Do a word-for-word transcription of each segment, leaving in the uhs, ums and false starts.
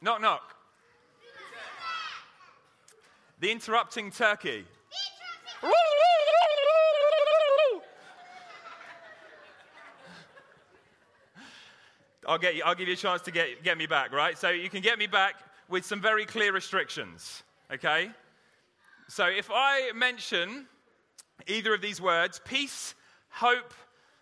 Knock, knock. The interrupting turkey. The interrupting turkey. I'll get you, I'll give you a chance to get, get me back, right? So you can get me back with some very clear restrictions, okay? So if I mention either of these words, peace, hope,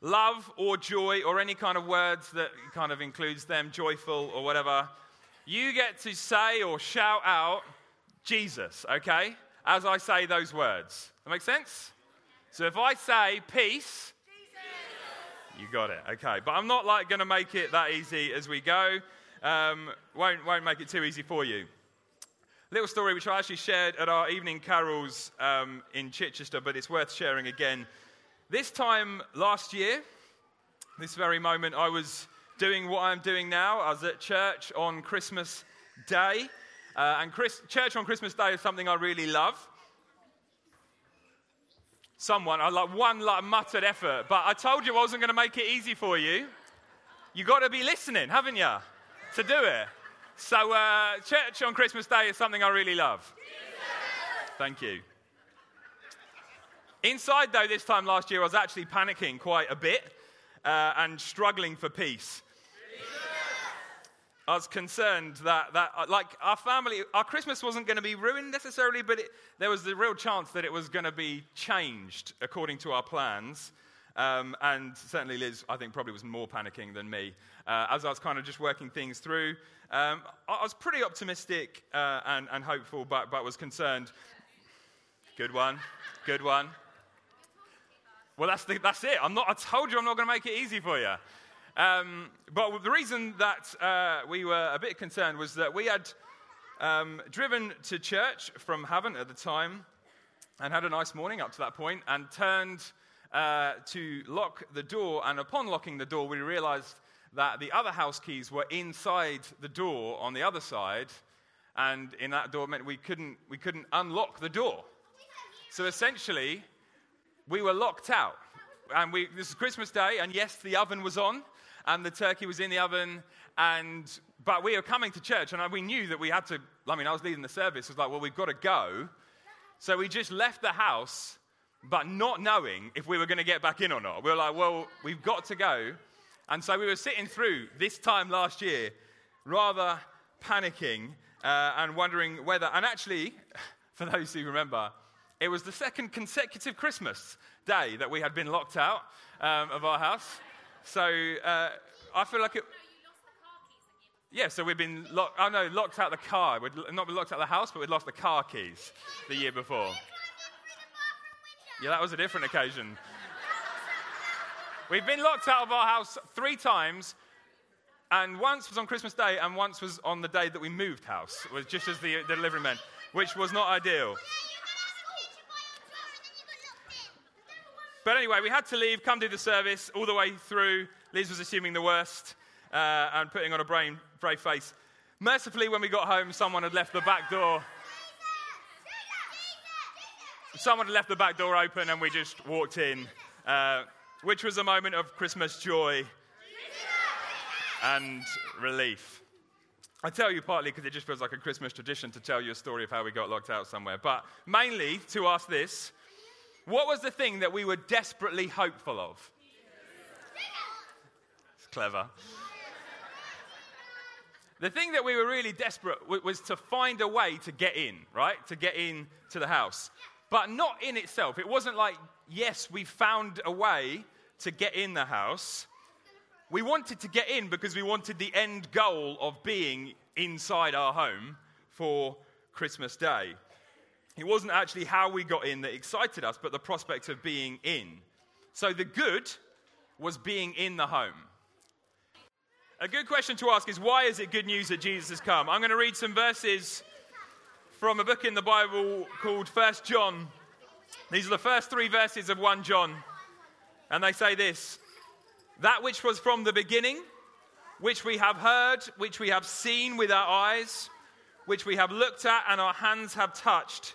love, or joy, or any kind of words that kind of includes them, joyful or whatever, you get to say or shout out Jesus, okay, as I say those words. That make sense? So if I say peace, Jesus. You got it, okay. But I'm not like going to make it that easy as we go. Um, won't won't make it too easy for you. Little story which I actually shared at our evening carols um, in Chichester, but it's worth sharing again. This time last year, this very moment, I was doing what I'm doing now. I was at church on Christmas Day. Uh, and Chris, church on Christmas Day is something I really love. Someone, I like one like muttered effort, but I told you I wasn't going to make it easy for you. You got to be listening, haven't you, to do it? So, uh, church on Christmas Day is something I really love. Jesus! Thank you. Inside, though, this time last year, I was actually panicking quite a bit uh, and struggling for peace. I was concerned that, that like, our family, our Christmas wasn't going to be ruined necessarily, but it, there was the real chance that it was going to be changed according to our plans. Um, and certainly Liz, I think, probably was more panicking than me. Uh, as I was kind of just working things through, um, I, I was pretty optimistic uh, and, and hopeful, but, but was concerned. Good one. Good one. Well, that's, the, that's it. I'm not, I told you I'm not going to make it easy for you. Um, but the reason that uh, we were a bit concerned was that we had um, driven to church from Haven at the time and had a nice morning up to that point and turned uh, to lock the door. And upon locking the door, we realized that the other house keys were inside the door on the other side. And in that door meant we couldn't, we couldn't unlock the door. So essentially, we were locked out. And we, this is Christmas Day, and yes, the oven was on. And the turkey was in the oven, and but we were coming to church, and we knew that we had to, I mean, I was leading the service. I was like, well, we've got to go. So we just left the house, but not knowing if we were going to get back in or not. We were like, well, we've got to go. And so we were sitting through this time last year, rather panicking uh, and wondering whether, and actually, for those who remember, it was the second consecutive Christmas Day that we had been locked out um, of our house. So uh, I feel like it... No, you lost the car keys. Yeah, so we've been locked... Oh, no, locked out the car. We'd not been locked out the house, but we'd lost the car keys the year before. Yeah, that was a different occasion. We've been locked out of our house three times, and once was on Christmas Day, and once was on the day that we moved house, was just as the, the delivery man, which was not ideal. But anyway, we had to leave, come do the service all the way through. Liz was assuming the worst uh, and putting on a brave, brave face. Mercifully, when we got home, someone had left the back door. Someone had left the back door open and we just walked in, uh, which was a moment of Christmas joy and relief. I tell you partly because it just feels like a Christmas tradition to tell you a story of how we got locked out somewhere, but mainly to ask this. What was the thing that we were desperately hopeful of? It's clever. The thing that we were really desperate was to find a way to get in, right? To get in to the house. But not in itself. It wasn't like, yes, we found a way to get in the house. We wanted to get in because we wanted the end goal of being inside our home for Christmas Day. It wasn't actually how we got in that excited us, but the prospect of being in. So the good was being in the home. A good question to ask is, why is it good news that Jesus has come? I'm going to read some verses from a book in the Bible called First John. These are the first three verses of First John. And they say this: that which was from the beginning, which we have heard, which we have seen with our eyes, which we have looked at and our hands have touched,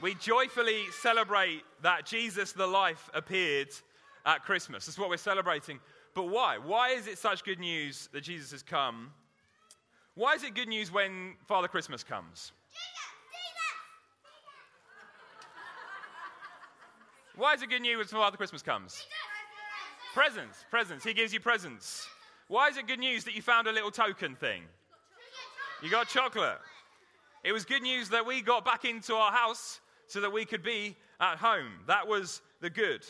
We joyfully celebrate that Jesus, the life, appeared at Christmas. That's what we're celebrating. But why? Why is it such good news that Jesus has come? Why is it good news when Father Christmas comes? Jesus! Jesus! Why is it good news when Father Christmas comes? Jesus! Presents. Presents. He gives you presents. Why is it good news that you found a little token thing? You got chocolate. It was good news that we got back into our house so that we could be at home. That was the good.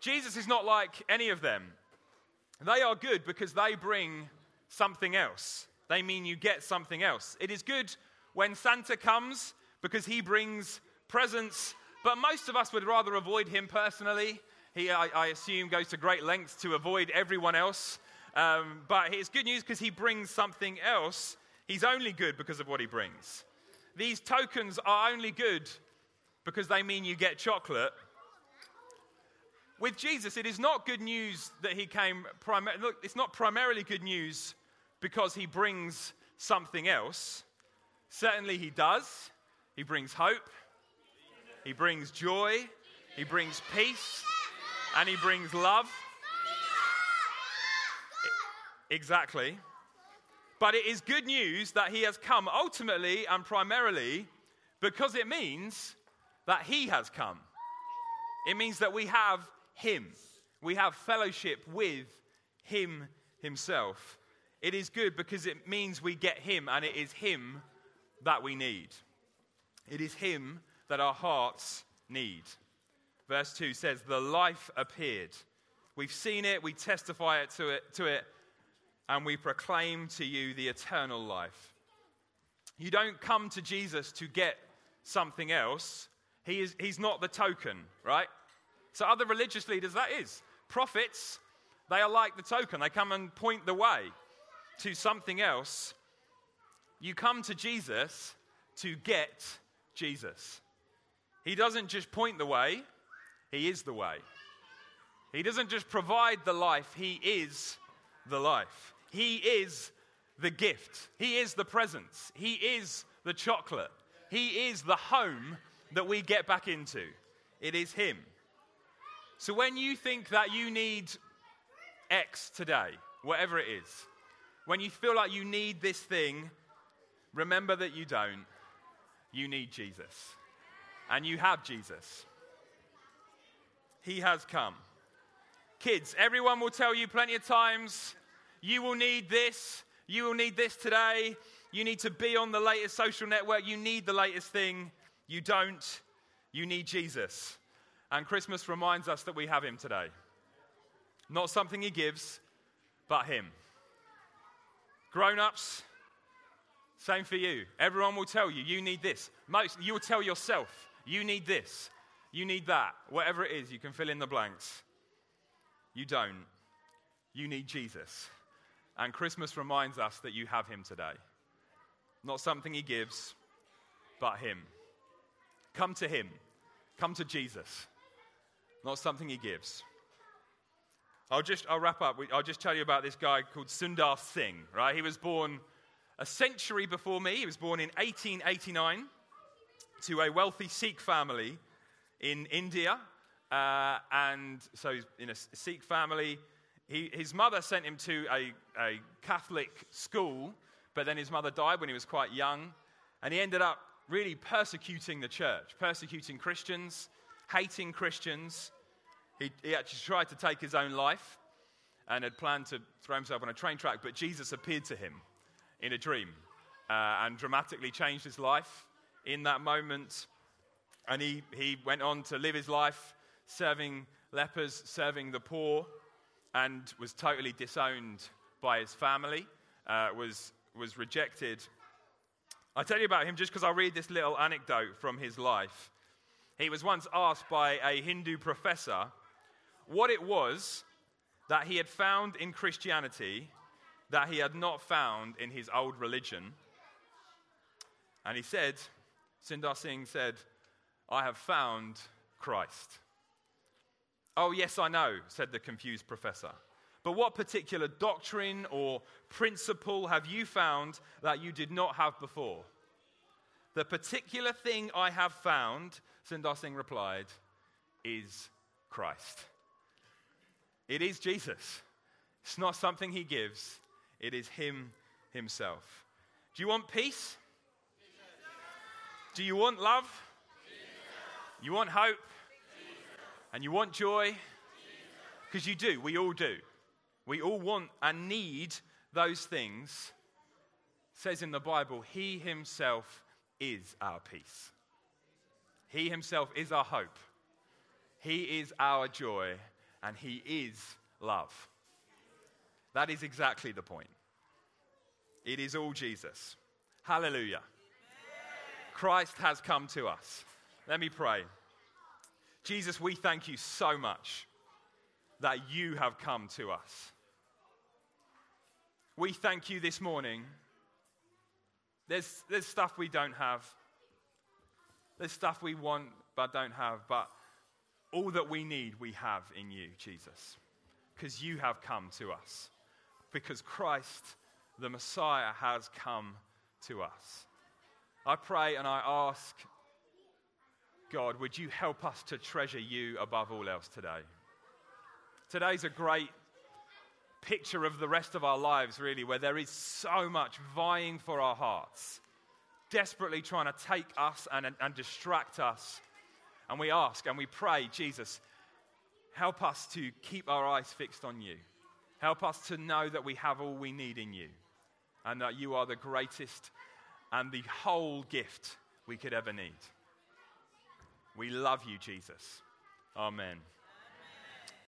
Jesus is not like any of them. They are good because they bring something else. They mean you get something else. It is good when Santa comes because he brings presents, but most of us would rather avoid him personally. He, I, I assume, goes to great lengths to avoid everyone else. Um, but it's good news because he brings something else. He's only good because of what he brings. These tokens are only good because they mean you get chocolate. With Jesus, it is not good news that he came... Primi- Look, it's not primarily good news because he brings something else. Certainly he does. He brings hope. He brings joy. He brings peace. And he brings love. Exactly. But it is good news that he has come ultimately and primarily because it means that he has come. It means that we have him. We have fellowship with him himself. It is good because it means we get him, and it is him that we need. It is him that our hearts need. Verse two says, the life appeared. We've seen it, we testify it to it, to it. And we proclaim to you the eternal life. You don't come to Jesus to get something else. He is, he's not the token, right? So other religious leaders, that is. Prophets, they are like the token. They come and point the way to something else. You come to Jesus to get Jesus. He doesn't just point the way. He is the way. He doesn't just provide the life. He is the life. He is the gift. He is the presents. He is the chocolate. He is the home that we get back into. It is him. So when you think that you need X today, whatever it is, when you feel like you need this thing, remember that you don't. You need Jesus. And you have Jesus. He has come. Kids, everyone will tell you plenty of times, you will need this, you will need this today, you need to be on the latest social network, you need the latest thing. You don't, you need Jesus. And Christmas reminds us that we have him today. Not something he gives, but him. Grown-ups, same for you. Everyone will tell you, you need this. Most, you'll tell yourself, you need this, you need that. Whatever it is, you can fill in the blanks. You don't. You need Jesus. And Christmas reminds us that you have him today. Not something he gives, but him. Come to him. Come to Jesus. Not something he gives. I'll just, I'll wrap up. I'll just tell you about this guy called Sundar Singh, right? He was born a century before me. He was born in eighteen eighty-nine to a wealthy Sikh family in India. Uh, and so he's in a Sikh family. He, his mother sent him to a, a Catholic school, but then his mother died when he was quite young, and he ended up really persecuting the church, persecuting Christians, hating Christians. He, he actually tried to take his own life and had planned to throw himself on a train track, but Jesus appeared to him in a dream uh, and dramatically changed his life in that moment, and he, he went on to live his life serving lepers, serving the poor, and was totally disowned by his family, uh, was was rejected. I'll tell you about him just because I'll read this little anecdote from his life. He was once asked by a Hindu professor what it was that he had found in Christianity that he had not found in his old religion. And he said, Sundar Singh said, I have found Christ. Oh, yes, I know, said the confused professor. But what particular doctrine or principle have you found that you did not have before? The particular thing I have found, Sundar Singh replied, is Christ. It is Jesus. It's not something he gives. It is him himself. Do you want peace? Jesus. Do you want love? Jesus. You want hope? Jesus. And you want joy? Because you do. We all do. We all want and need those things. It says in the Bible, he himself is our peace. He himself is our hope. He is our joy, and he is love. That is exactly the point. It is all Jesus. Hallelujah. Amen. Christ has come to us. Let me pray. Jesus, we thank you so much that you have come to us. We thank you this morning. There's, there's stuff we don't have. There's stuff we want but don't have. But all that we need, we have in you, Jesus. Because you have come to us. Because Christ, the Messiah, has come to us. I pray and I ask, God, would you help us to treasure you above all else today? Today's a great picture of the rest of our lives, really, where there is so much vying for our hearts, desperately trying to take us and, and, and distract us. And we ask and we pray, Jesus, help us to keep our eyes fixed on you. Help us to know that we have all we need in you, and that you are the greatest and the whole gift we could ever need. We love you, Jesus. Amen.